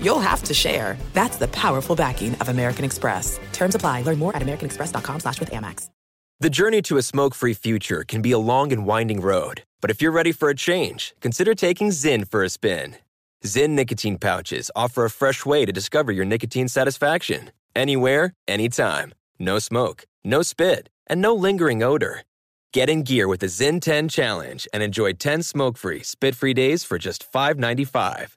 you'll have to share. That's the powerful backing of American Express. Terms apply. Learn more at americanexpress.com/withAmex. The journey to a smoke-free future can be a long and winding road. But if you're ready for a change, consider taking Zyn for a spin. Zyn nicotine pouches offer a fresh way to discover your nicotine satisfaction. Anywhere, anytime. No smoke, no spit, and no lingering odor. Get in gear with the Zyn 10 Challenge and enjoy 10 smoke-free, spit-free days for just $5.95.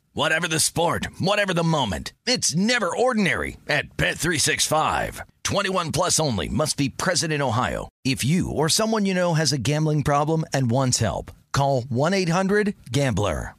Whatever the sport, whatever the moment, it's never ordinary at Bet365. 21 plus only. Must be present in Ohio. If you or someone you know has a gambling problem and wants help, call 1-800-GAMBLER.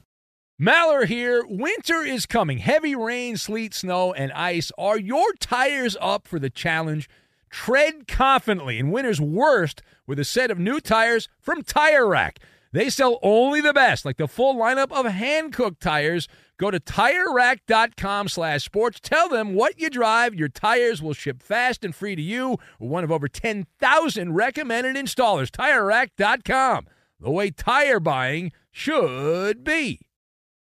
Maller here. Winter is coming. Heavy rain, sleet, snow, and ice. Are your tires up for the challenge? Tread confidently in winter's worst with a set of new tires from Tire Rack. They sell only the best, like the full lineup of hand-cooked tires. Go to TireRack.com/sports. Tell them what you drive. Your tires will ship fast and free to you. One of over 10,000 recommended installers. TireRack.com. The way tire buying should be.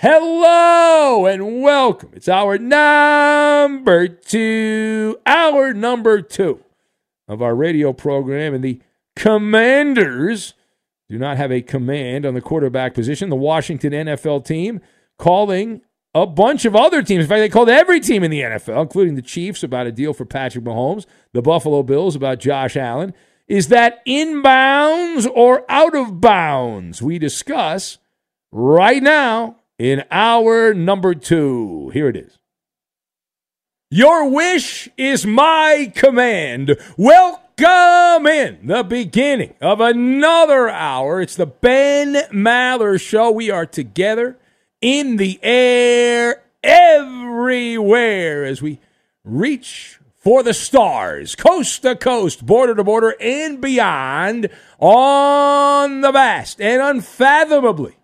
Hello and welcome. It's hour number two of our radio program. And the Commanders do not have a command on the quarterback position. The Washington NFL team calling a bunch of other teams. In fact, they called every team in the NFL, including the Chiefs, about a deal for Patrick Mahomes, the Buffalo Bills about Josh Allen. Is that inbounds or out of bounds? We discuss right now. In hour number two, here it is. Your wish is my command. Welcome in the beginning of another hour. It's the Ben Maller Show. We are together in the air everywhere as we reach for the stars, coast to coast, border to border, and beyond on the vast and unfathomably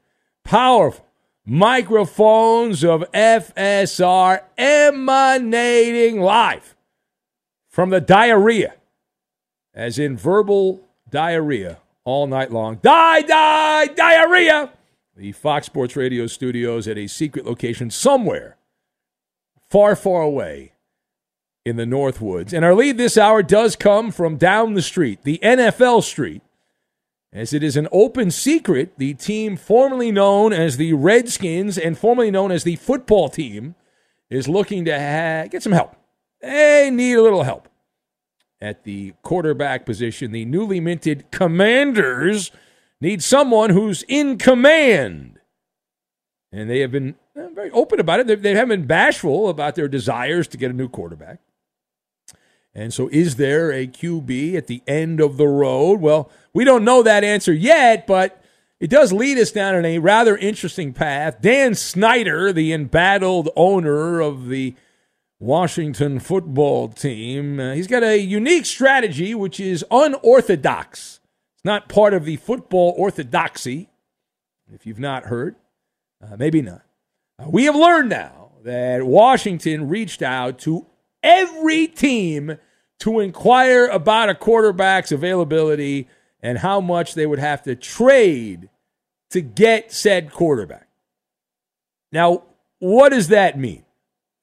powerful microphones of FSR emanating live from the diarrhea, as in verbal diarrhea all night long. Die, diarrhea! The Fox Sports Radio studios at a secret location somewhere far, far away in the Northwoods. And our lead this hour does come from down the street, the NFL street, as it is an open secret, the team formerly known as the Redskins and formerly known as the football team is looking to get some help. They need a little help at the quarterback position. The newly minted Commanders need someone who's in command. And they have been very open about it. They haven't been bashful about their desires to get a new quarterback. And so is there a QB at the end of the road? Well, we don't know that answer yet, but it does lead us down in a rather interesting path. Dan Snyder, the embattled owner of the Washington football team, he's got a unique strategy which is unorthodox. It's not part of the football orthodoxy, if you've not heard. Maybe not. We have learned now that Washington reached out to every team to inquire about a quarterback's availability and how much they would have to trade to get said quarterback. Now, what does that mean?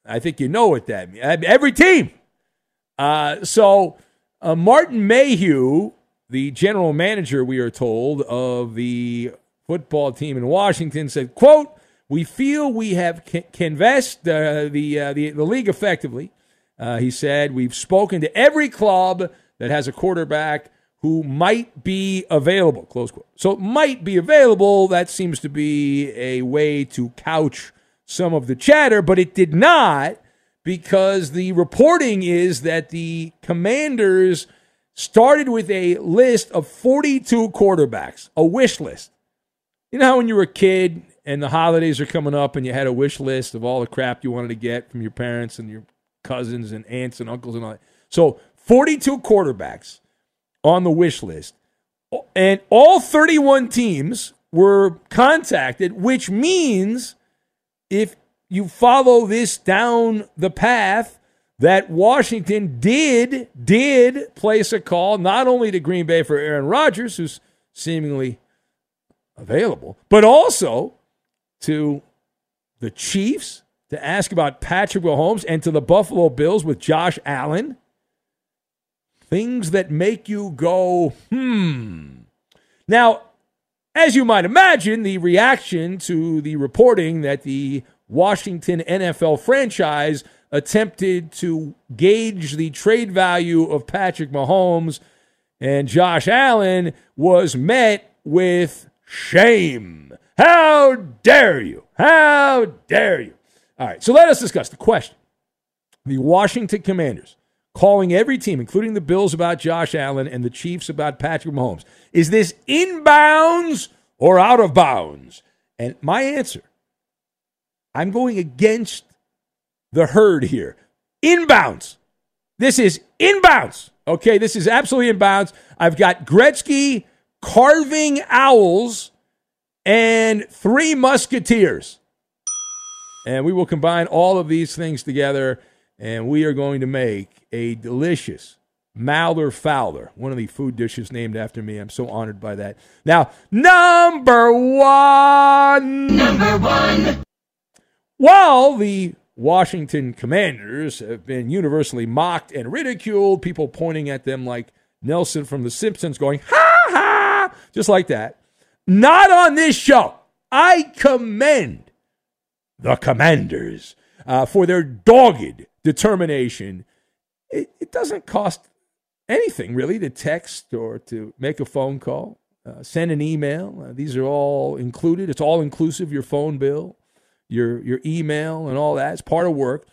I think you know what that means. Every team. So Martin Mayhew, the general manager, we are told, of the football team in Washington, said, quote, "We feel we have canvassed the league effectively." He said, "We've spoken to every club that has a quarterback who might be available," close quote. So might be available, that seems to be a way to couch some of the chatter, but it did not, because the reporting is that the Commanders started with a list of 42 quarterbacks, a wish list. You know how when you were a kid and the holidays are coming up and you had a wish list of all the crap you wanted to get from your parents and your cousins and aunts and uncles and all that. So 42 quarterbacks on the wish list. And all 31 teams were contacted, which means if you follow this down the path, that Washington did place a call not only to Green Bay for Aaron Rodgers, who's seemingly available, but also to the Chiefs to ask about Patrick Mahomes, and to the Buffalo Bills with Josh Allen. Things that make you go, Now, as you might imagine, the reaction to the reporting that the Washington NFL franchise attempted to gauge the trade value of Patrick Mahomes and Josh Allen was met with shame. How dare you? How dare you? All right, so let us discuss the question. The Washington Commanders calling every team, including the Bills about Josh Allen and the Chiefs about Patrick Mahomes. Is this inbounds or out of bounds? And my answer, I'm going against the herd here. Inbounds. This is inbounds. Okay, this is absolutely inbounds. I've got Gretzky carving owls and three musketeers. And we will combine all of these things together, and we are going to make a delicious Maller Fowler, one of the food dishes named after me. I'm so honored by that. Now, number one. While the Washington Commanders have been universally mocked and ridiculed, people pointing at them like Nelson from The Simpsons going, ha ha, just like that. Not on this show. I commend the Commanders for their dogged determination. It doesn't cost anything, really, to text or to make a phone call, send an email. These are all included. It's all inclusive, your phone bill, your email and all that. It's part of work.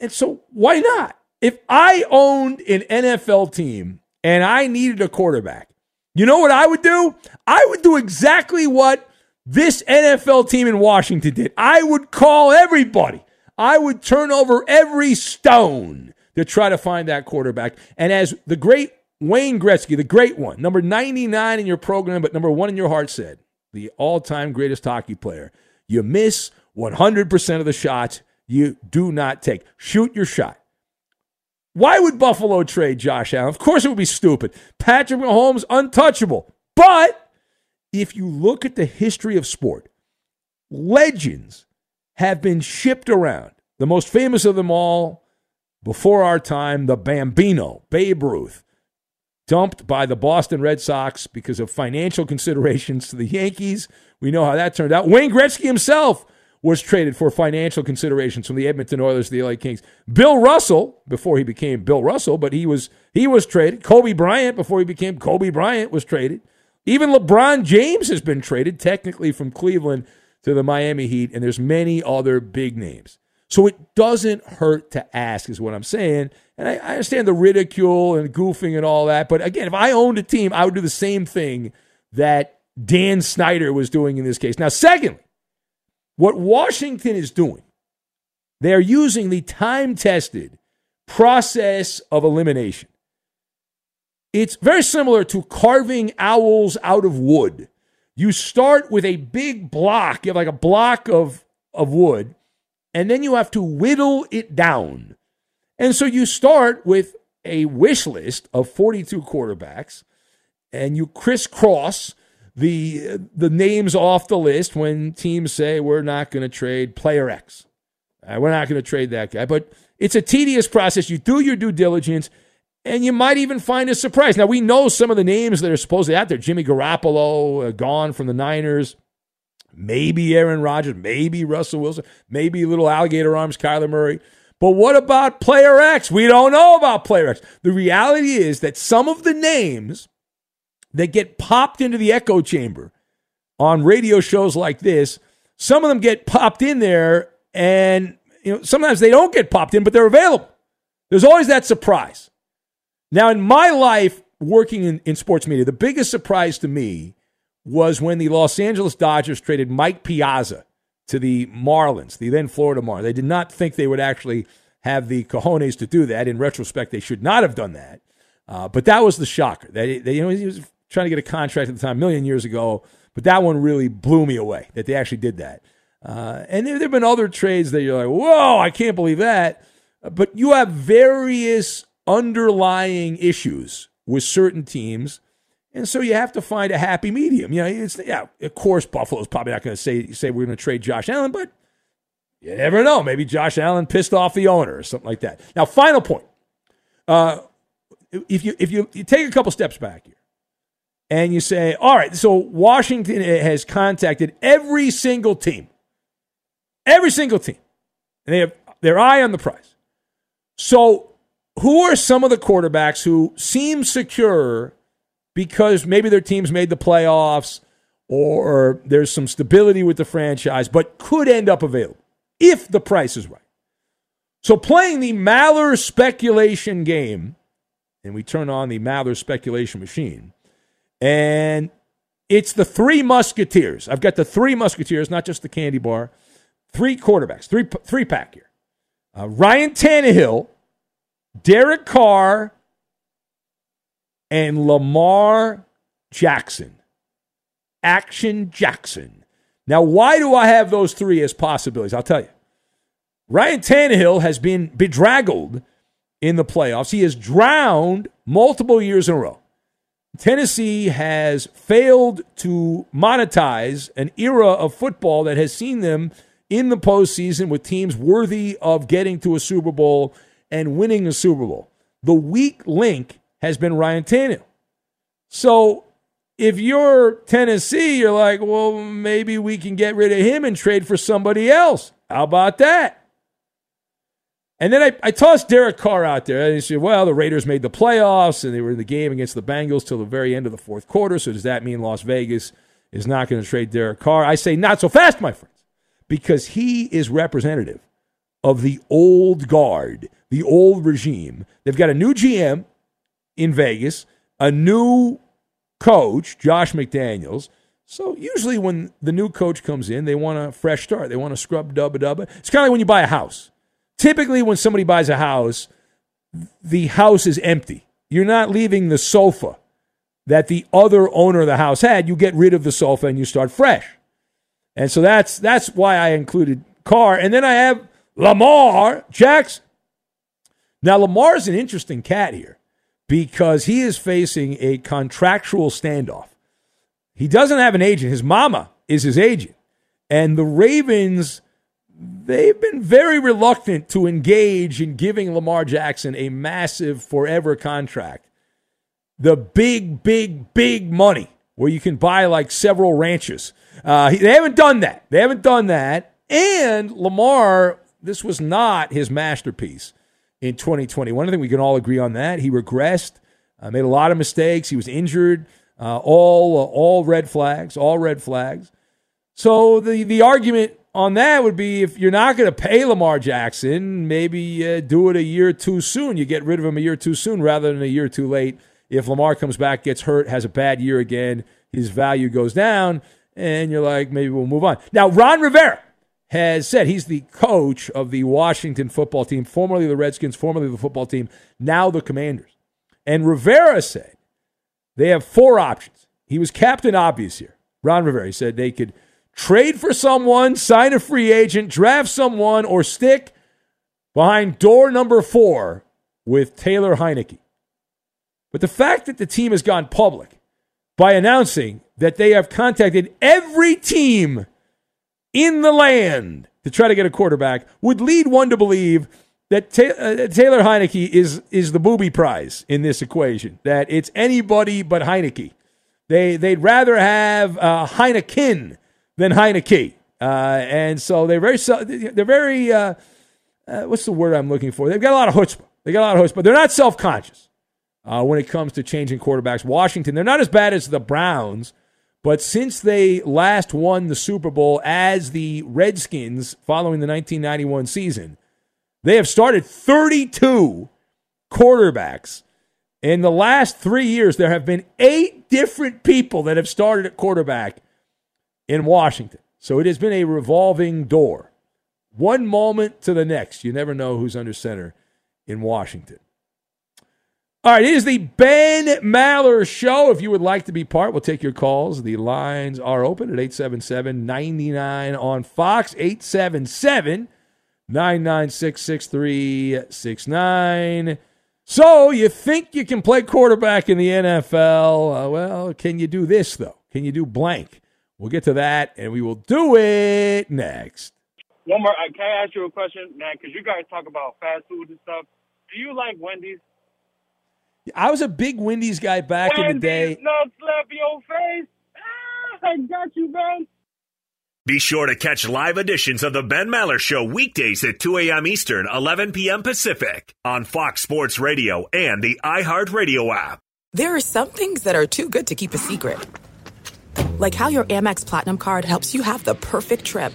And so why not? If I owned an NFL team and I needed a quarterback, you know what I would do? I would do exactly what this NFL team in Washington did. I would call everybody. I would turn over every stone to try to find that quarterback. And as the great Wayne Gretzky, the great one, number 99 in your program, but number one in your heart, said, the all-time greatest hockey player, you miss 100% of the shots you do not take. Shoot your shot. Why would Buffalo trade Josh Allen? Of course it would be stupid. Patrick Mahomes, untouchable. But if you look at the history of sport, legends have been shipped around. The most famous of them all before our time, the Bambino, Babe Ruth, dumped by the Boston Red Sox because of financial considerations to the Yankees. We know how that turned out. Wayne Gretzky himself was traded for financial considerations from the Edmonton Oilers to the LA Kings. Bill Russell, before he became Bill Russell, but he was traded. Kobe Bryant, before he became Kobe Bryant, was traded. Even LeBron James has been traded, technically from Cleveland to the Miami Heat, and there's many other big names. So it doesn't hurt to ask, is what I'm saying. And I understand the ridicule and goofing and all that, but again, if I owned a team, I would do the same thing that Dan Snyder was doing in this case. Now, secondly, what Washington is doing, they're using the time-tested process of elimination. It's very similar to carving owls out of wood. You start with a big block. You have like a block of wood, and then you have to whittle it down. And so you start with a wish list of 42 quarterbacks, and you crisscross the names off the list when teams say we're not going to trade player X. We're not going to trade that guy. But it's a tedious process. You do your due diligence, and you might even find a surprise. Now, we know some of the names that are supposedly out there. Jimmy Garoppolo, gone from the Niners. Maybe Aaron Rodgers. Maybe Russell Wilson. Maybe little alligator arms Kyler Murray. But what about player X? We don't know about player X. The reality is that some of the names that get popped into the echo chamber on radio shows like this, some of them get popped in there, and you know sometimes they don't get popped in, but they're available. There's always that surprise. Now, in my life working in sports media, the biggest surprise to me was when the Los Angeles Dodgers traded Mike Piazza to the Marlins, the then Florida Marlins. They did not think they would actually have the cojones to do that. In retrospect, they should not have done that. But that was the shocker. He was trying to get a contract at the time, a million years ago, but that one really blew me away that they actually did that. And there have been other trades that you're like, whoa, I can't believe that. But you have various underlying issues with certain teams, and so you have to find a happy medium. You know, of course, Buffalo's probably not going to say we're going to trade Josh Allen, but you never know. Maybe Josh Allen pissed off the owner or something like that. Now, final point: if you take a couple steps back here and you say, all right, so Washington has contacted every single team, and they have their eye on the prize. So, who are some of the quarterbacks who seem secure because maybe their teams made the playoffs or there's some stability with the franchise, but could end up available if the price is right? So playing the Maller speculation game, and we turn on the Maller speculation machine, and it's the Three Musketeers. I've got the Three Musketeers, not just the candy bar. Three quarterbacks, three pack here. Ryan Tannehill, Derek Carr, and Lamar Jackson. Action Jackson. Now, why do I have those three as possibilities? I'll tell you. Ryan Tannehill has been bedraggled in the playoffs. He has drowned multiple years in a row. Tennessee has failed to monetize an era of football that has seen them in the postseason with teams worthy of getting to a Super Bowl and winning the Super Bowl. The weak link has been Ryan Tannehill. So if you're Tennessee, you're like, well, maybe we can get rid of him and trade for somebody else. How about that? And then I tossed Derek Carr out there. And he said, well, the Raiders made the playoffs, and they were in the game against the Bengals till the very end of the fourth quarter, so does that mean Las Vegas is not going to trade Derek Carr? I say not so fast, my friends, because he is representative of the old guard, the old regime. They've got a new GM in Vegas, a new coach, Josh McDaniels. So usually when the new coach comes in, they want a fresh start. They want a scrub dubba. It's kind of like when you buy a house. Typically when somebody buys a house, the house is empty. You're not leaving the sofa that the other owner of the house had. You get rid of the sofa and you start fresh. And so that's why I included Carr. And then I have Lamar Jackson. Now, Lamar is an interesting cat here because he is facing a contractual standoff. He doesn't have an agent. His mama is his agent. And the Ravens, they've been very reluctant to engage in giving Lamar Jackson a massive forever contract. The big, big, big money where you can buy like several ranches. They haven't done that. And Lamar, this was not his masterpiece in 2021. I think we can all agree on that. He regressed, made a lot of mistakes. He was injured, all red flags. So the argument on that would be if you're not going to pay Lamar Jackson, maybe do it a year too soon. You get rid of him a year too soon rather than a year too late. If Lamar comes back, gets hurt, has a bad year again, his value goes down, and you're like, maybe we'll move on. Now, Ron Rivera has said he's the coach of the Washington football team, formerly the Redskins, formerly the football team, now the Commanders. And Rivera said they have four options. He was Captain Obvious here. Ron Rivera, he said they could trade for someone, sign a free agent, draft someone, or stick behind door number 4 with Taylor Heinicke. But the fact that the team has gone public by announcing that they have contacted every team in the land to try to get a quarterback would lead one to believe that Taylor Heinicke is the booby prize in this equation, that it's anybody but Heinicke. They'd rather have Heinekin than Heinicke. And so they're very, what's the word I'm looking for? They've got a lot of chutzpah. They're not self-conscious when it comes to changing quarterbacks. Washington, they're not as bad as the Browns, but since they last won the Super Bowl as the Redskins following the 1991 season, they have started 32 quarterbacks. In the last 3 years, there have been 8 different people that have started at quarterback in Washington. So it has been a revolving door. One moment to the next. You never know who's under center in Washington. All right, it is the Ben Maller Show. If you would like to be part, we'll take your calls. The lines are open at 877-99 on Fox, 877-996-6369. So you think you can play quarterback in the NFL? Well, can you do this, though? Can you do blank? We'll get to that, and we will do it next. One more. Can I ask you a question, man? Because you guys talk about fast food and stuff. Do you like Wendy's? I was a big Wendy's guy back in the day. Wendy's nuts left your face. Ah, I got you, man. Be sure to catch live editions of The Ben Maller Show weekdays at 2 a.m. Eastern, 11 p.m. Pacific on Fox Sports Radio and the iHeartRadio app. There are some things that are too good to keep a secret. Like how your Amex Platinum card helps you have the perfect trip.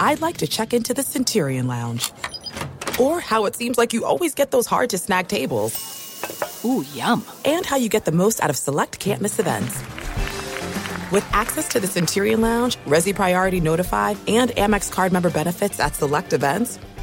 I'd like to check into the Centurion Lounge. Or how it seems like you always get those hard-to-snag tables. Ooh, yum. And how you get the most out of select can't-miss events. With access to the Centurion Lounge, Resi Priority Notified, and Amex card member benefits at select events,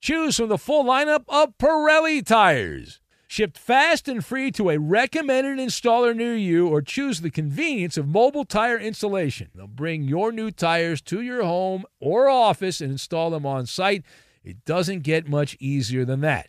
Choose from the full lineup of Pirelli tires. Shipped fast and free to a recommended installer near you, or choose the convenience of mobile tire installation. They'll bring your new tires to your home or office and install them on site. It doesn't get much easier than that.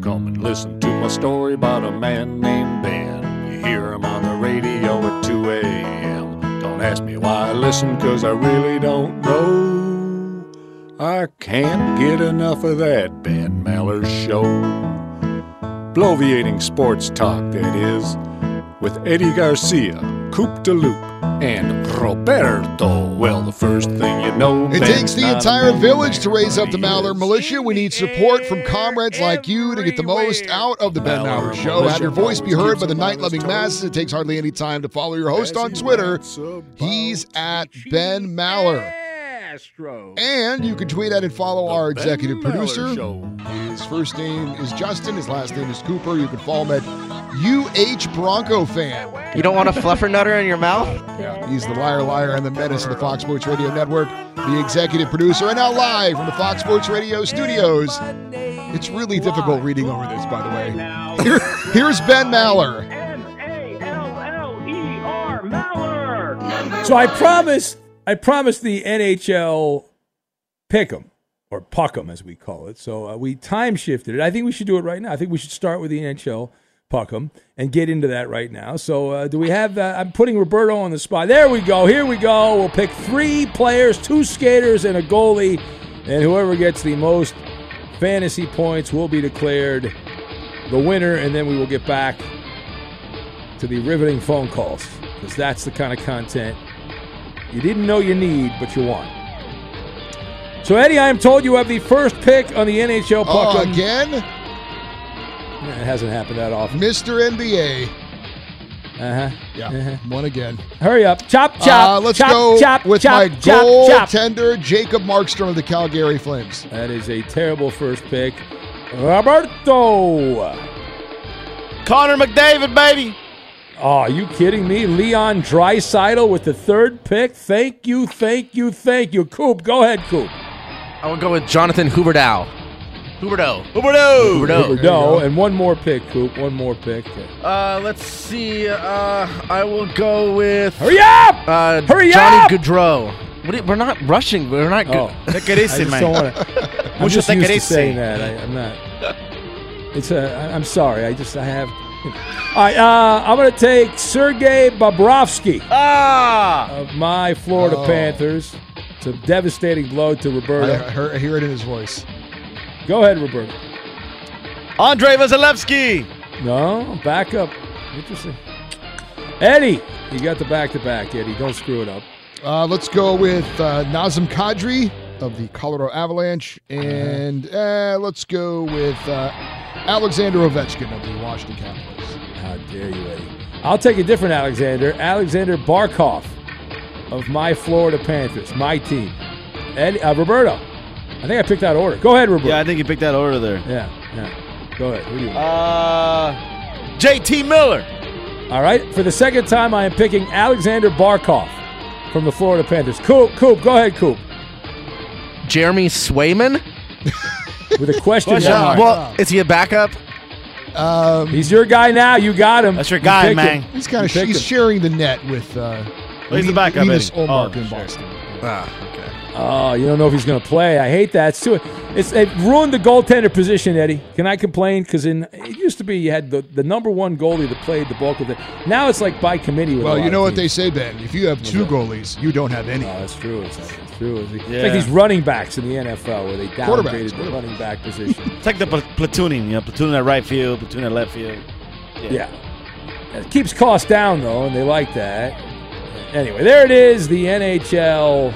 Come and listen to my story about a man named Ben. You hear him on the radio at 2 a.m. Don't ask me why I listen, 'cause I really don't know. I can't get enough of that Ben Maller show. Bloviating sports talk, that is, with Eddie Garcia, Coop de Loop, and Roberto. Well, the first thing you know, it takes the entire village to raise up the Maller militia. We need support from comrades like you to get the most out of the Ben Maller Show. Have your voice be heard by the night-loving masses. It takes hardly any time to follow your host on Twitter. He's at Ben Maller. And you can tweet at and follow our executive producer. His first name is Justin. His last name is Cooper. You can follow him at UH Bronco Fan. You don't want a fluffernutter in your mouth? Yeah, he's the liar and the menace of the Fox Sports Radio Network, the executive producer, and now live from the Fox Sports Radio studios. It's really difficult reading over this, by the way. Here's Ben Maller. M-A-L-L-E-R, Maller. So I promised the NHL pick'em, or puck'em as we call it. So we time shifted it. I think we should do it right now. I think we should start with the NHL Puckham and get into that right now. So do we have that? I'm putting Roberto on the spot. There we go. Here we go. We'll pick three players, two skaters, and a goalie. And whoever gets the most fantasy points will be declared the winner. And then we will get back to the riveting phone calls, because that's the kind of content you didn't know you need, but you want. So, Eddie, I am told you have the first pick on the NHL Puckham. Oh, again? It hasn't happened that often. Mr. NBA. Uh-huh. Yeah, uh-huh. One again. Hurry up. Chop. Let's go with my goaltender, Jacob Markstrom of the Calgary Flames. That is a terrible first pick. Roberto. Connor McDavid, baby. Oh, are you kidding me? Leon Dreisaitl with the third pick. Thank you. Coop, go ahead, Coop. I will go with Jonathan Huberdeau. And one more pick, Coop. One more pick. Let's see. I will go with... Hurry up! Johnny Gaudreau. We're not rushing. We're not good. I'm just used to saying that. I'm not. I'm sorry. I have... All right. I'm going to take Sergei Bobrovsky of my Florida Panthers. It's a devastating blow to Roberto. I hear it in his voice. Go ahead, Roberto. Andre Vasilevsky. No, back up. Interesting. Eddie, you got the back-to-back, Eddie. Don't screw it up. Let's go with Nazem Kadri of the Colorado Avalanche. And let's go with Alexander Ovechkin of the Washington Capitals. How dare you, Eddie. I'll take a different Alexander. Alexander Barkov of my Florida Panthers, my team. Eddie, Roberto. I think I picked that order. Go ahead, Roberto. Yeah, I think you picked that order there. Yeah. Go ahead. Who do you want? J.T. Miller. All right. For the second time, I am picking Alexander Barkov from the Florida Panthers. Coop. Go ahead, Coop. Jeremy Swayman? With a question mark. Well, is he a backup? He's your guy now. You got him. That's your guy, man. He's sharing the net with he's the backup, Linus Ullmark in Boston. Okay. Oh, you don't know if he's going to play. I hate that. It ruined the goaltender position, Eddie. Can I complain? Because it used to be you had the number one goalie that played the bulk of it. Now it's like by committee. Well, you know what they say, Ben. If you have two goalies, you don't have any. Oh, that's true. It's too. It's like these running backs in the NFL where they downgraded the running back position. It's like the platooning, you know, platoon at right field, platoon at left field. Yeah. It keeps costs down, though, and they like that. Anyway, there it is, the NHL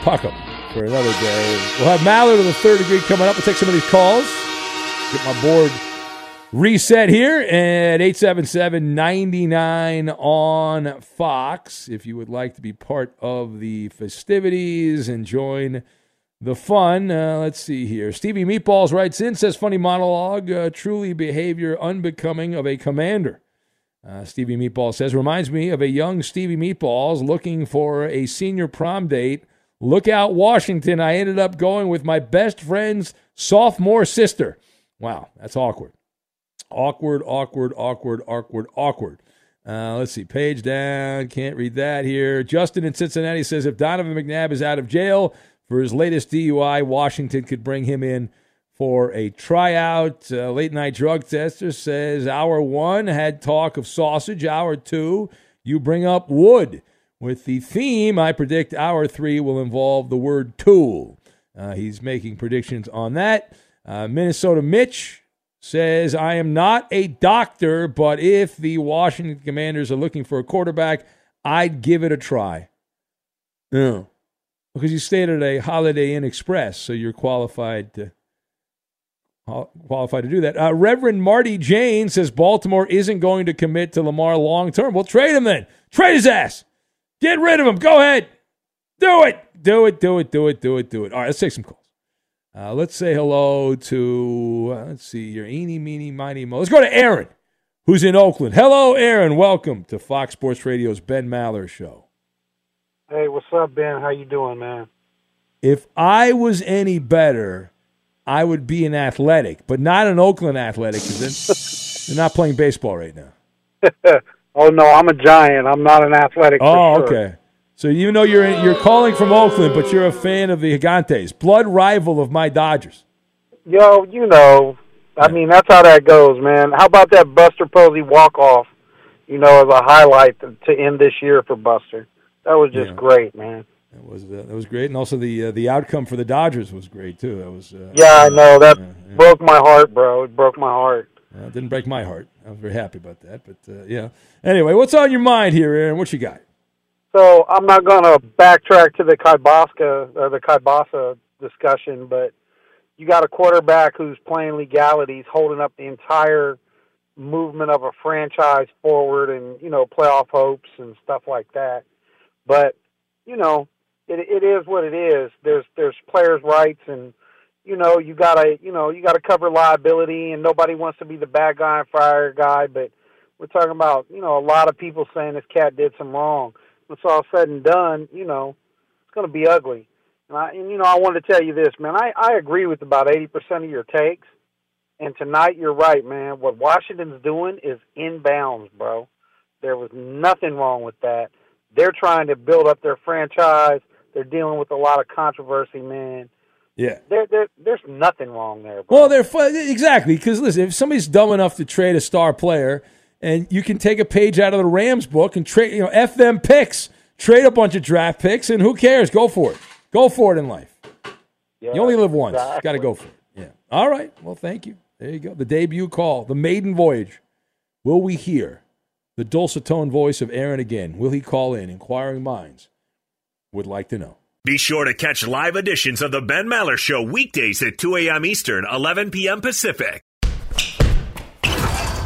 Puck'em for another day. We'll have Maller to the Third Degree coming up. We'll take some of these calls. Get my board reset here at 877-99 on Fox. If you would like to be part of the festivities and join the fun, let's see here. Stevie Meatballs writes in, says, funny monologue, truly behavior unbecoming of a commander. Stevie Meatballs says, reminds me of a young Stevie Meatballs looking for a senior prom date. Look out, Washington. I ended up going with my best friend's sophomore sister. Wow, that's awkward. Awkward. Let's see. Page down. Can't read that here. Justin in Cincinnati says, if Donovan McNabb is out of jail for his latest DUI, Washington could bring him in for a tryout. Late-night drug tester says, hour one had talk of sausage. Hour two, you bring up wood. With the theme, I predict hour three will involve the word tool. He's making predictions on that. Minnesota Mitch says, I am not a doctor, but if the Washington Commanders are looking for a quarterback, I'd give it a try. No. Because you stayed at a Holiday Inn Express, so you're qualified to do that. Reverend Marty Jane says, Baltimore isn't going to commit to Lamar long-term. Well, trade him then. Trade his ass. Get rid of him. Go ahead. Do it. All right, let's take some calls. Let's say hello to, let's see, your eeny, meeny, miny, mo. Let's go to Aaron, who's in Oakland. Hello, Aaron. Welcome to Fox Sports Radio's Ben Maller Show. Hey, what's up, Ben? How you doing, man? If I was any better, I would be an athletic, but not an Oakland athletic because they're not playing baseball right now. Oh, no, I'm a Giant. I'm not an athletic. Oh, for sure. Okay. So you know you're calling from Oakland, but you're a fan of the Gigantes, blood rival of my Dodgers. Yo, you know, I mean, that's how that goes, man. How about that Buster Posey walk-off, you know, as a highlight to end this year for Buster? That was just great, man. That was great, and also the outcome for the Dodgers was great, too. That was I know. That broke my heart, bro. It broke my heart. Well, it didn't break my heart. I was very happy about that, but, yeah. Anyway, what's on your mind here, Aaron? What you got? So I'm not going to backtrack to the Kielbasa discussion, but you got a quarterback who's playing legalities, holding up the entire movement of a franchise forward and, you know, playoff hopes and stuff like that. But, you know, it is what it is. There's players' rights and, you know, you got to cover liability, and nobody wants to be the bad guy and fire guy, but we're talking about, you know, a lot of people saying this cat did some wrong. When it's all said and done, you know, it's going to be ugly. And you know, I wanted to tell you this, man. I agree with about 80% of your takes. And tonight, you're right, man. What Washington's doing is inbounds, bro. There was nothing wrong with that. They're trying to build up their franchise. They're dealing with a lot of controversy, man. Yeah. There's nothing wrong there, bro. Well, exactly. Because, listen, if somebody's dumb enough to trade a star player – and you can take a page out of the Rams book and trade, you know, F them picks. Trade a bunch of draft picks, and who cares? Go for it. Go for it in life. Yeah, you only live once. Exactly. Got to go for it. Yeah. All right. Well, thank you. There you go. The debut call, the maiden voyage. Will we hear the dulcet tone voice of Aaron again? Will he call in? Inquiring minds would like to know. Be sure to catch live editions of the Ben Maller Show weekdays at 2 a.m. Eastern, 11 p.m. Pacific.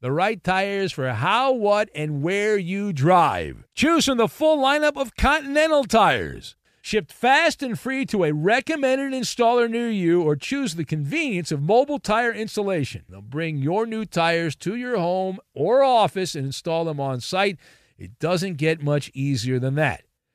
The right tires for how, what, and where you drive. Choose from the full lineup of Continental tires. Shipped fast and free to a recommended installer near you, or choose the convenience of mobile tire installation. They'll bring your new tires to your home or office and install them on site. It doesn't get much easier than that.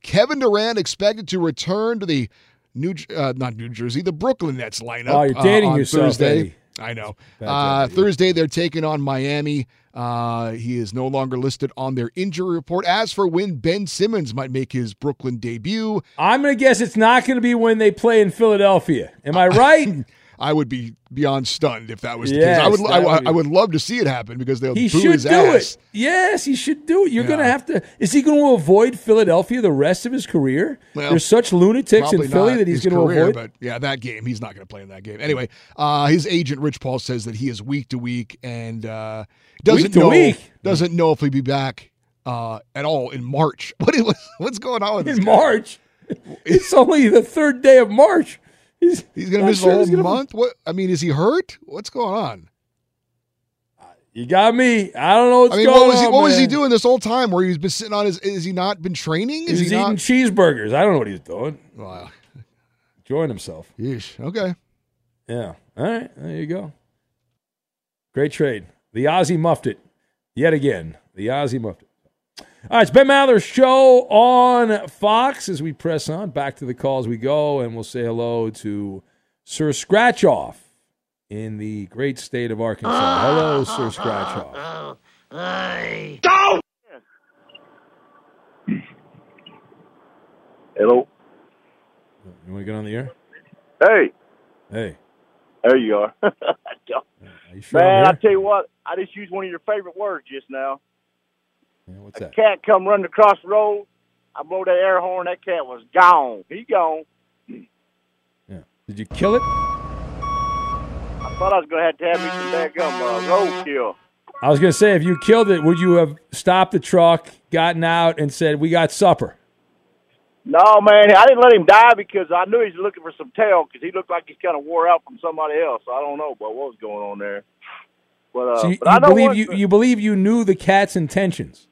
Kevin Durant expected to return to the Brooklyn Nets lineup. Oh, you're dating yourself, Thursday. Eddie. I know. Thursday, they're taking on Miami. He is no longer listed on their injury report. As for when Ben Simmons might make his Brooklyn debut, I'm going to guess it's not going to be when they play in Philadelphia. Am I right? I would be beyond stunned if that was the case. I would love to see it happen because they'll boo his ass. It. Yes, he should do it. You're going to have to. Is he going to avoid Philadelphia the rest of his career? Well, there's such lunatics in Philly that he's going to avoid. But yeah, that game, he's not going to play in that game. Anyway, his agent Rich Paul says that he is week to week and doesn't know if he'll be back at all in March. What's going on with in this guy? March? It's only the third day of March. He's going to miss the whole month? What? I mean, is he hurt? What's going on? You got me. I don't know what's going on, what was he doing this whole time where he's been sitting on his – has he not been training? He's eating cheeseburgers. I don't know what he's doing. Wow. Enjoying himself. Yeesh. Okay. Yeah. All right. There you go. Great trade. The Aussie muffed it. Yet again. The Aussie muffed it. All right, it's Ben Maller's show on Fox as we press on. Back to the calls we go, and we'll say hello to Sir Scratchoff in the great state of Arkansas. Hello, Sir Scratchoff. Go! Hello. You want to get on the air? Hey. There you are. You sure, man, I tell you what, I just used one of your favorite words just now. Yeah, what's that? A cat come running across the road. I blew that air horn. That cat was gone. He gone. Yeah. Did you kill it? I thought I was going to have me some roadkill. I was going to say, if you killed it, would you have stopped the truck, gotten out, and said, "We got supper"? No, man, I didn't let him die because I knew he was looking for some tail because he looked like he's kind of wore out from somebody else. I don't know, but what was going on there? But, so you believe you knew the cat's intentions?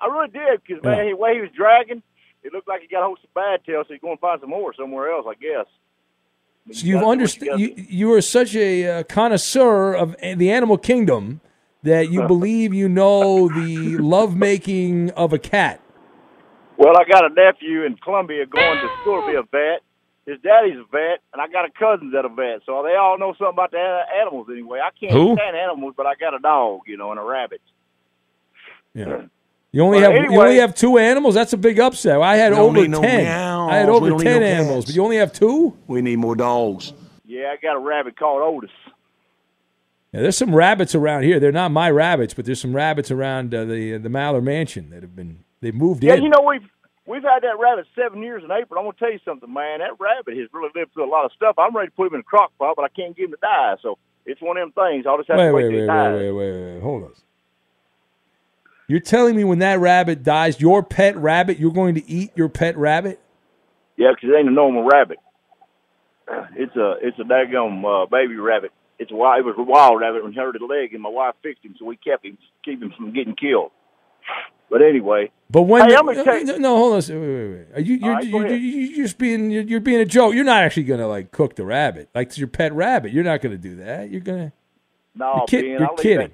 I really did because, man, the way he was dragging, it looked like he got a whole bad tail, so he's going to find some more somewhere else, I guess. But so you understand? You are such a connoisseur of the animal kingdom that you believe you know the lovemaking of a cat. Well, I got a nephew in Columbia going to school to be a vet. His daddy's a vet, and I got a cousin that's a vet, so they all know something about the animals anyway. I can't stand animals, but I got a dog, and a rabbit. Yeah, you only have two animals. That's a big upset. I had over 10. I had over 10 animals, but you only have two. We need more dogs. Yeah, I got a rabbit called Otis. Yeah, there's some rabbits around here. They're not my rabbits, but there's some rabbits around the Maller Mansion that have been. They've moved in. Yeah, we've had that rabbit 7 years in April. I'm going to tell you something, man. That rabbit has really lived through a lot of stuff. I'm ready to put him in a crock pot, but I can't get him to die. So it's one of them things. I'll just have to wait till he dies. Wait. Hold on. You're telling me when that rabbit dies, your pet rabbit, you're going to eat your pet rabbit? Yeah, because it ain't a normal rabbit. It's a daggum baby rabbit. It was a wild rabbit and hurt his leg, and my wife fixed him, so we keep him from getting killed. But anyway, hold on. Wait. You're being a joke. You're not actually gonna cook the rabbit, it's your pet rabbit. You're not gonna do that. You're gonna. No, Ben, I'm kidding.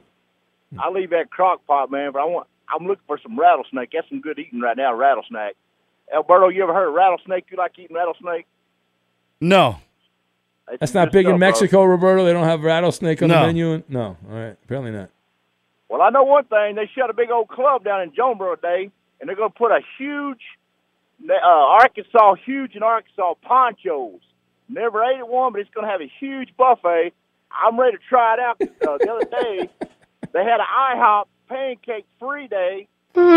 I leave that crock pot, man. But I'm looking for some rattlesnake. That's some good eating right now. Rattlesnake. Alberto, you ever heard of rattlesnake? You like eating rattlesnake? No. That's not big in Mexico, Roberto. They don't have rattlesnake on the menu. No, all right, apparently not. Well, I know one thing. They shut a big old club down in Jonesboro today, and they're going to put a huge ponchos. Never ate at one, but it's going to have a huge buffet. I'm ready to try it out. The other day, they had an IHOP pancake free day. Put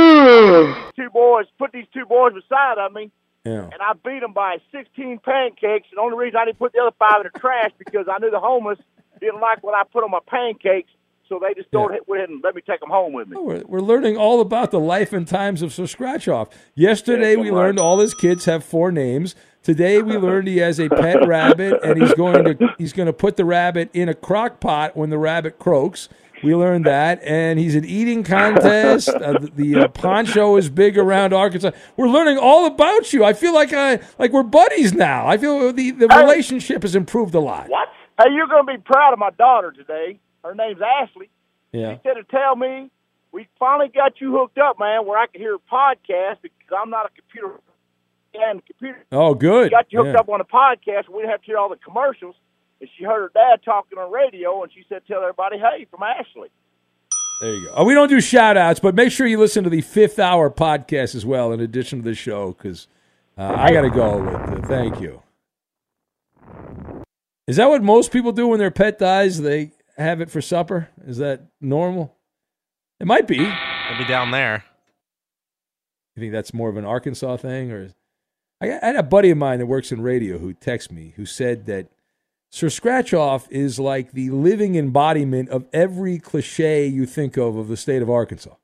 these two boys beside of me, and I beat them by 16 pancakes. And the only reason I didn't put the other five in the trash because I knew the homeless didn't like what I put on my pancakes. So they just went ahead and let me take them home with me. Oh, we're learning all about the life and times of Sir Scratchoff. Yesterday we learned all his kids have four names. Today we learned he has a pet rabbit, and he's going to put the rabbit in a crock pot when the rabbit croaks. We learned that, and he's an eating contest. The poncho is big around Arkansas. We're learning all about you. I feel like we're buddies now. I feel the relationship has improved a lot. What? Hey, you're going to be proud of my daughter today. Her name's Ashley. Yeah. She said to tell me, we finally got you hooked up, man, where I can hear a podcast because I'm not a computer. Oh, good. We got you hooked up on a podcast. We didn't have to hear all the commercials. And she heard her dad talking on radio, and she said, tell everybody, hey, from Ashley. There you go. Oh, we don't do shout-outs, but make sure you listen to the Fifth Hour podcast as well in addition to the show because I got to go with it. Thank you. Is that what most people do when their pet dies? They have it for supper? Is that normal? It might be. It'll be down there. You think that's more of an Arkansas thing? Or I had a buddy of mine that works in radio who texted me who said that Sir Scratchoff is like the living embodiment of every cliche you think of the state of Arkansas.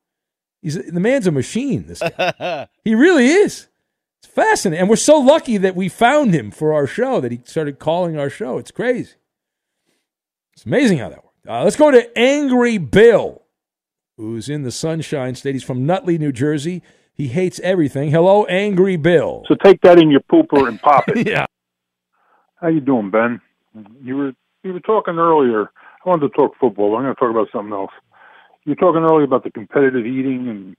The man's a machine, this guy. He really is. It's fascinating. And we're so lucky that we found him for our show, that he started calling our show. It's crazy. It's amazing how that worked. Let's go to Angry Bill, who's in the Sunshine State. He's from Nutley, New Jersey. He hates everything. Hello, Angry Bill. So take that in your pooper and pop it. Yeah. How you doing, Ben? You were talking earlier. I wanted to talk football, but I'm going to talk about something else. You were talking earlier about the competitive eating and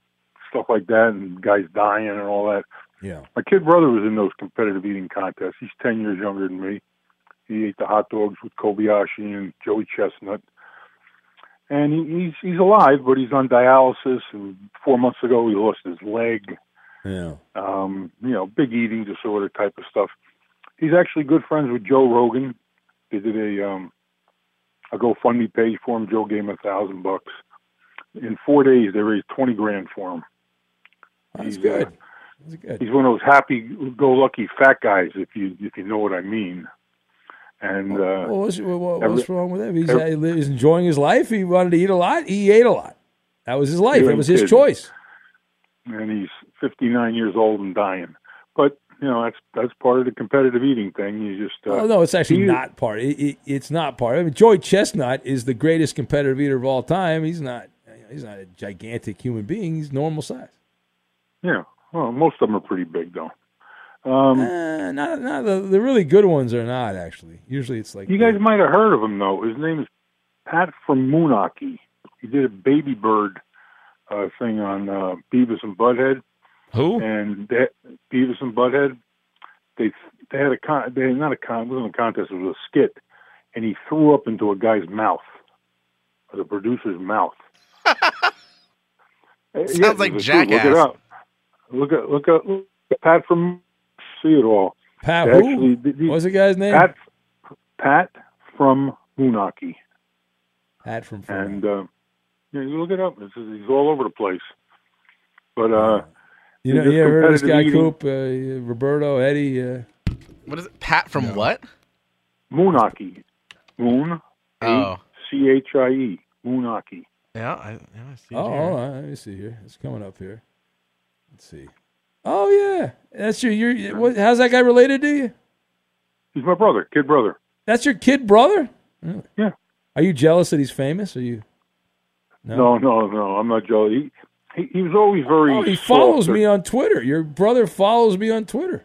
stuff like that, and guys dying and all that. Yeah. My kid brother was in those competitive eating contests. He's 10 years younger than me. He ate the hot dogs with Kobayashi and Joey Chestnut. And he's alive, but he's on dialysis. And 4 months ago, he lost his leg. Yeah. You know, big eating disorder type of stuff. He's actually good friends with Joe Rogan. They did a GoFundMe page for him. Joe gave him $1,000. In 4 days, they raised $20,000 for him. That's good. He's one of those happy-go-lucky fat guys, if you know what I mean. And what's wrong with him? He's enjoying his life. He wanted to eat a lot. He ate a lot. That was his life. It was his choice. And he's 59 years old and dying. But you know, that's part of the competitive eating thing. You just no, it's actually not part. It's not part. I mean, Joey Chestnut is the greatest competitive eater of all time. He's not a gigantic human being. He's normal size. Yeah. Well, most of them are pretty big, though. Not the really good ones are not, actually. Usually it's like... You guys might have heard of him, though. His name is Pat from Moonachie. He did a baby bird thing on Beavis and Butthead. Who? And Beavis and Butthead, they had a con... They had not a con... It wasn't a contest. It was a skit. And he threw up into a guy's mouth, or the producer's mouth. Sounds like Jackass. Look it up. Look at Pat from... See it all. Pat who? What was the guy's name? Pat from Moonachie. Pat from Moonachie. And you look it up. He's all over the place. But you ever heard of this guy, eating. Coop, Roberto, Eddie? What is it? Pat from what? Moonachie. Moon. Achie. Moonachie. Yeah, I see. Oh, hold on. Let me see here. It's coming up here. Let's see. Oh yeah, that's your. How's that guy related to you? He's my brother, kid brother. That's your kid brother? Really? Yeah. Are you jealous that he's famous? Are you? No, I'm not jealous. He was always very. Oh, he follows me on Twitter. Your brother follows me on Twitter.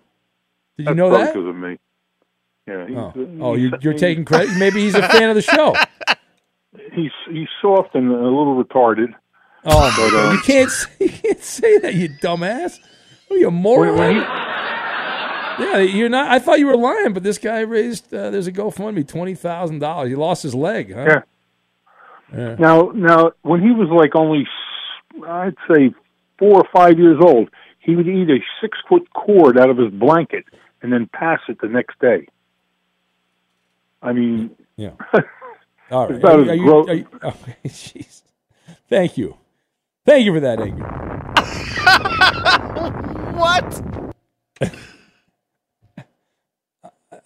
Did you know that? That's because of me. Yeah. You're taking credit. Maybe he's a fan of the show. He's soft and a little retarded. Oh, but, you can't say that, you dumbass. Oh, you moron! Yeah, you're not. I thought you were lying, but this guy raised. There's a GoFundMe, $20,000. He lost his leg, huh? Yeah. Yeah. Now, when he was like only, I'd say 4 or 5 years old, he would eat a 6-foot cord out of his blanket and then pass it the next day. I mean, yeah. All right. About as gross. Okay, jeez. Thank you for that, Edgar. What?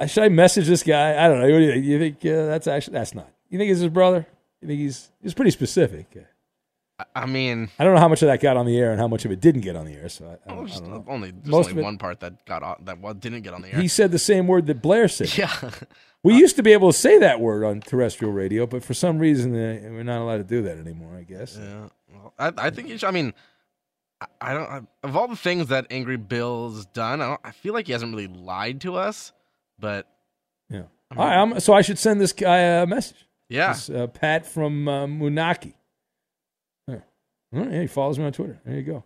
Should I message this guy? I don't know. You think that's not? You think it's his brother? You think he's pretty specific? I mean, I don't know how much of that got on the air and how much of it didn't get on the air. So I don't know. Only one part that got on, that didn't get on the air. He said the same word that Blair said. Yeah, we used to be able to say that word on terrestrial radio, but for some reason we're not allowed to do that anymore. I guess. Yeah. Well, I think you should. I mean. I don't. Of all the things that Angry Bill's done, I feel like he hasn't really lied to us. But yeah, so I should send this guy a message. Yeah, this, Pat from Moonachie. Right. He follows me on Twitter. There you go.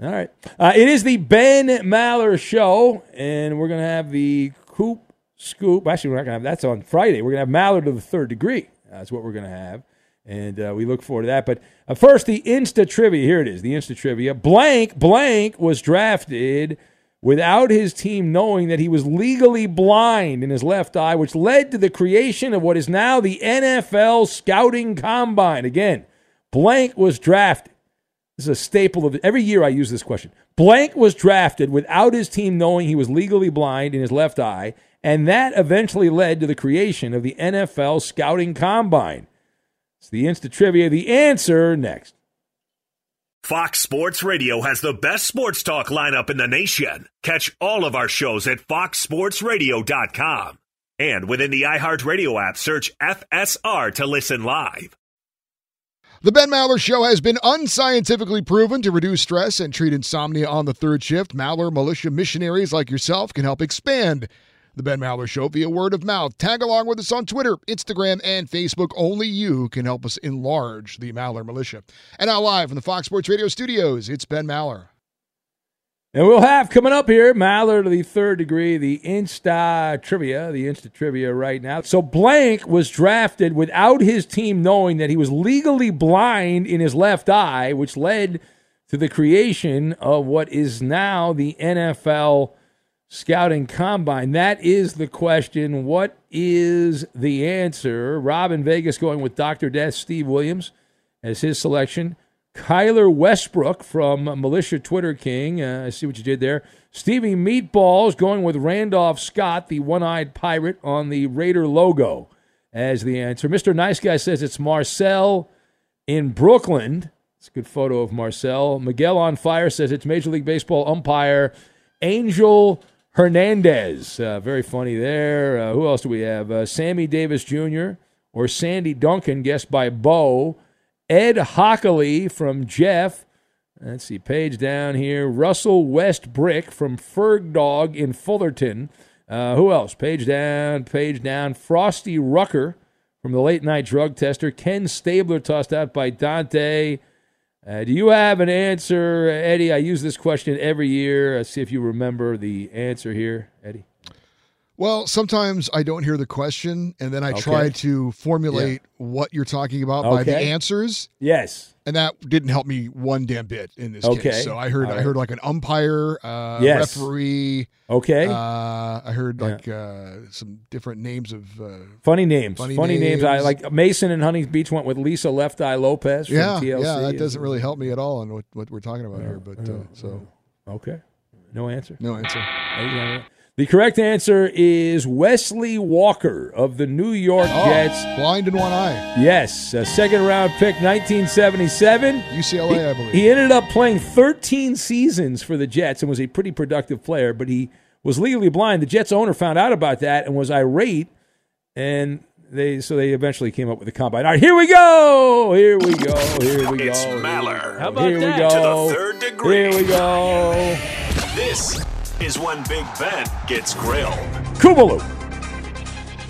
All right, it is the Ben Maller Show, and we're gonna have the Coop Scoop. Actually, we're not gonna have that's on Friday. We're gonna have Maller to the Third Degree. That's what we're gonna have. And we look forward to that. But first, the Insta Trivia. Here it is, the Insta Trivia. Blank was drafted without his team knowing that he was legally blind in his left eye, which led to the creation of what is now the NFL Scouting Combine. Again, blank was drafted. This is a staple of it. Every year I use this question. Blank was drafted without his team knowing he was legally blind in his left eye, and that eventually led to the creation of the NFL Scouting Combine. It's the Insta Trivia. The answer next. Fox Sports Radio has the best sports talk lineup in the nation. Catch all of our shows at foxsportsradio.com. And within the iHeartRadio app, search FSR to listen live. The Ben Maller Show has been unscientifically proven to reduce stress and treat insomnia on the third shift. Maller militia missionaries like yourself can help expand The Ben Maller Show via word of mouth. Tag along with us on Twitter, Instagram, and Facebook. Only you can help us enlarge the Maller Militia. And now live from the Fox Sports Radio studios, it's Ben Maller. And we'll have coming up here, Maller to the Third Degree, the Insta trivia right now. So Blank was drafted without his team knowing that he was legally blind in his left eye, which led to the creation of what is now the NFL Scouting Combine. That is the question. What is the answer? Rob in Vegas going with Dr. Death Steve Williams as his selection. Kyler Westbrook from Militia Twitter King. I see what you did there. Stevie Meatballs going with Randolph Scott, the one-eyed pirate on the Raider logo, as the answer. Mr. Nice Guy says it's Marcel in Brooklyn. It's a good photo of Marcel. Miguel on Fire says it's Major League Baseball umpire Angel Hernandez. Very funny there. Who else do we have? Sammy Davis Jr. or Sandy Duncan, guessed by Bo. Ed Hockley from Jeff. Let's see, page down here. Russell Westbrick from Ferg Dog in Fullerton. Who else? Page down. Frosty Rucker from the Late Night Drug Tester. Ken Stabler tossed out by Dante. Do you have an answer, Eddie? I use this question every year. Let's see if you remember the answer here, Eddie. Well, sometimes I don't hear the question, and then I try to formulate what you're talking about by the answers. Yes. And that didn't help me one damn bit in this case. So I heard like an umpire, referee. Okay. I heard like some different names of funny names. I like Mason and Huntington Beach went with Lisa Left Eye Lopez from TLC. Yeah, that doesn't really help me at all on what we're talking about here. But okay, no answer. The correct answer is Wesley Walker of the New York Jets. Blind in one eye. Yes, a second-round pick, 1977. UCLA, I believe. He ended up playing 13 seasons for the Jets and was a pretty productive player, but he was legally blind. The Jets owner found out about that and was irate, and they eventually came up with the combine. All right, here we go. It's Maller. How about that? To the Third Degree. Here we go. This is when Big Ben gets grilled. Kubaloo.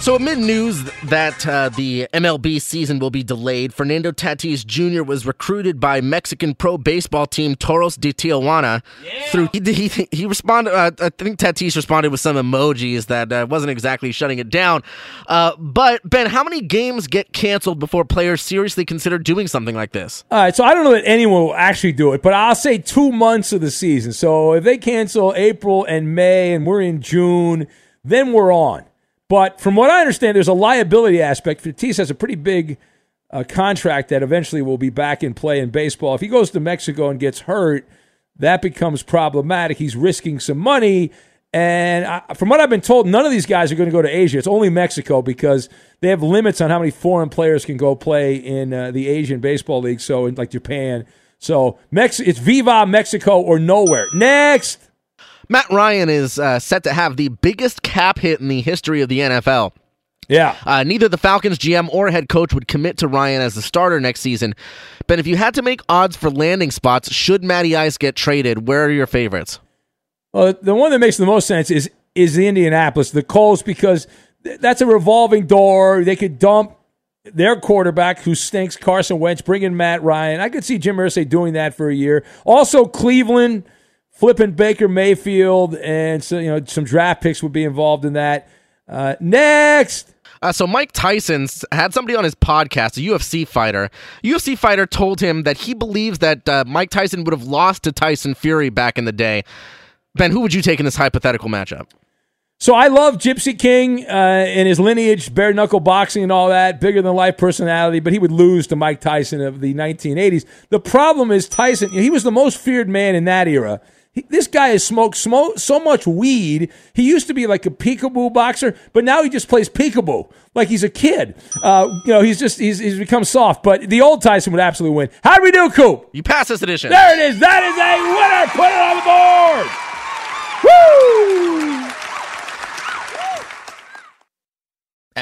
So amid news that the MLB season will be delayed, Fernando Tatis Jr. was recruited by Mexican pro baseball team Toros de Tijuana. Yeah. He responded. I think Tatis responded with some emojis that wasn't exactly shutting it down. But Ben, how many games get canceled before players seriously consider doing something like this? All right, so I don't know that anyone will actually do it, but I'll say 2 months of the season. So if they cancel April and May, and we're in June, then we're on. But from what I understand, there's a liability aspect. Tatis has a pretty big contract that eventually will be back in play in baseball. If he goes to Mexico and gets hurt, that becomes problematic. He's risking some money. And from what I've been told, none of these guys are going to go to Asia. It's only Mexico because they have limits on how many foreign players can go play in the Asian Baseball League, so in, like, Japan. So it's Viva Mexico or nowhere. Next! Matt Ryan is set to have the biggest cap hit in the history of the NFL. Yeah. Neither the Falcons GM or head coach would commit to Ryan as the starter next season. But if you had to make odds for landing spots, should Matty Ice get traded, where are your favorites? Well, the one that makes the most sense is the Indianapolis, the Colts, because that's a revolving door. They could dump their quarterback who stinks, Carson Wentz, bring in Matt Ryan. I could see Jim Irsay doing that for a year. Also, Cleveland, flipping Baker Mayfield, and so, some draft picks would be involved in that. Next! So Mike Tyson had somebody on his podcast, a UFC fighter. UFC fighter told him that he believes that Mike Tyson would have lost to Tyson Fury back in the day. Ben, who would you take in this hypothetical matchup? So I love Gypsy King and his lineage, bare-knuckle boxing and all that, bigger-than-life personality, but he would lose to Mike Tyson of the 1980s. The problem is Tyson, he was the most feared man in that era. This guy has smoked so much weed. He used to be like a peekaboo boxer, but now he just plays peekaboo like he's a kid. He's become soft. But the old Tyson would absolutely win. How do we do, Coop? You pass this edition. There it is. That is a winner. Put it on the board. Woo!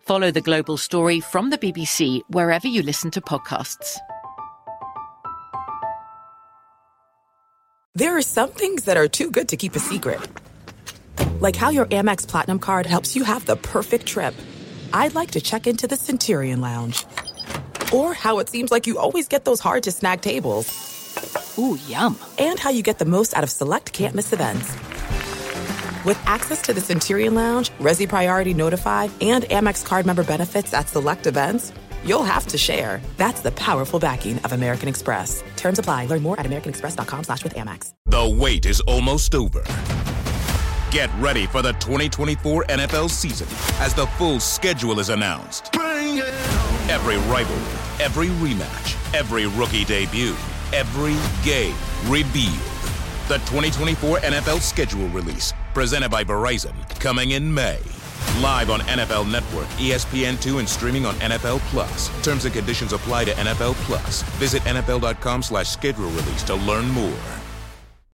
Follow The Global Story from the BBC wherever you listen to podcasts. There are some things that are too good to keep a secret. Like how your Amex Platinum card helps you have the perfect trip. I'd like to check into the Centurion Lounge. Or how it seems like you always get those hard-to-snag tables. Ooh, yum. And how you get the most out of select can't-miss events. With access to the Centurion Lounge, Resi Priority Notify, and Amex card member benefits at select events, you'll have to share. That's the powerful backing of American Express. Terms apply. Learn more at americanexpress.com/withAmex. The wait is almost over. Get ready for the 2024 NFL season as the full schedule is announced. Bring it on. Every rivalry, every rematch, every rookie debut, every game revealed. The 2024 NFL schedule release, presented by Verizon, coming in May. Live on NFL Network, ESPN2, and streaming on NFL+. Terms and conditions apply to NFL+. Visit NFL.com/schedule-release to learn more.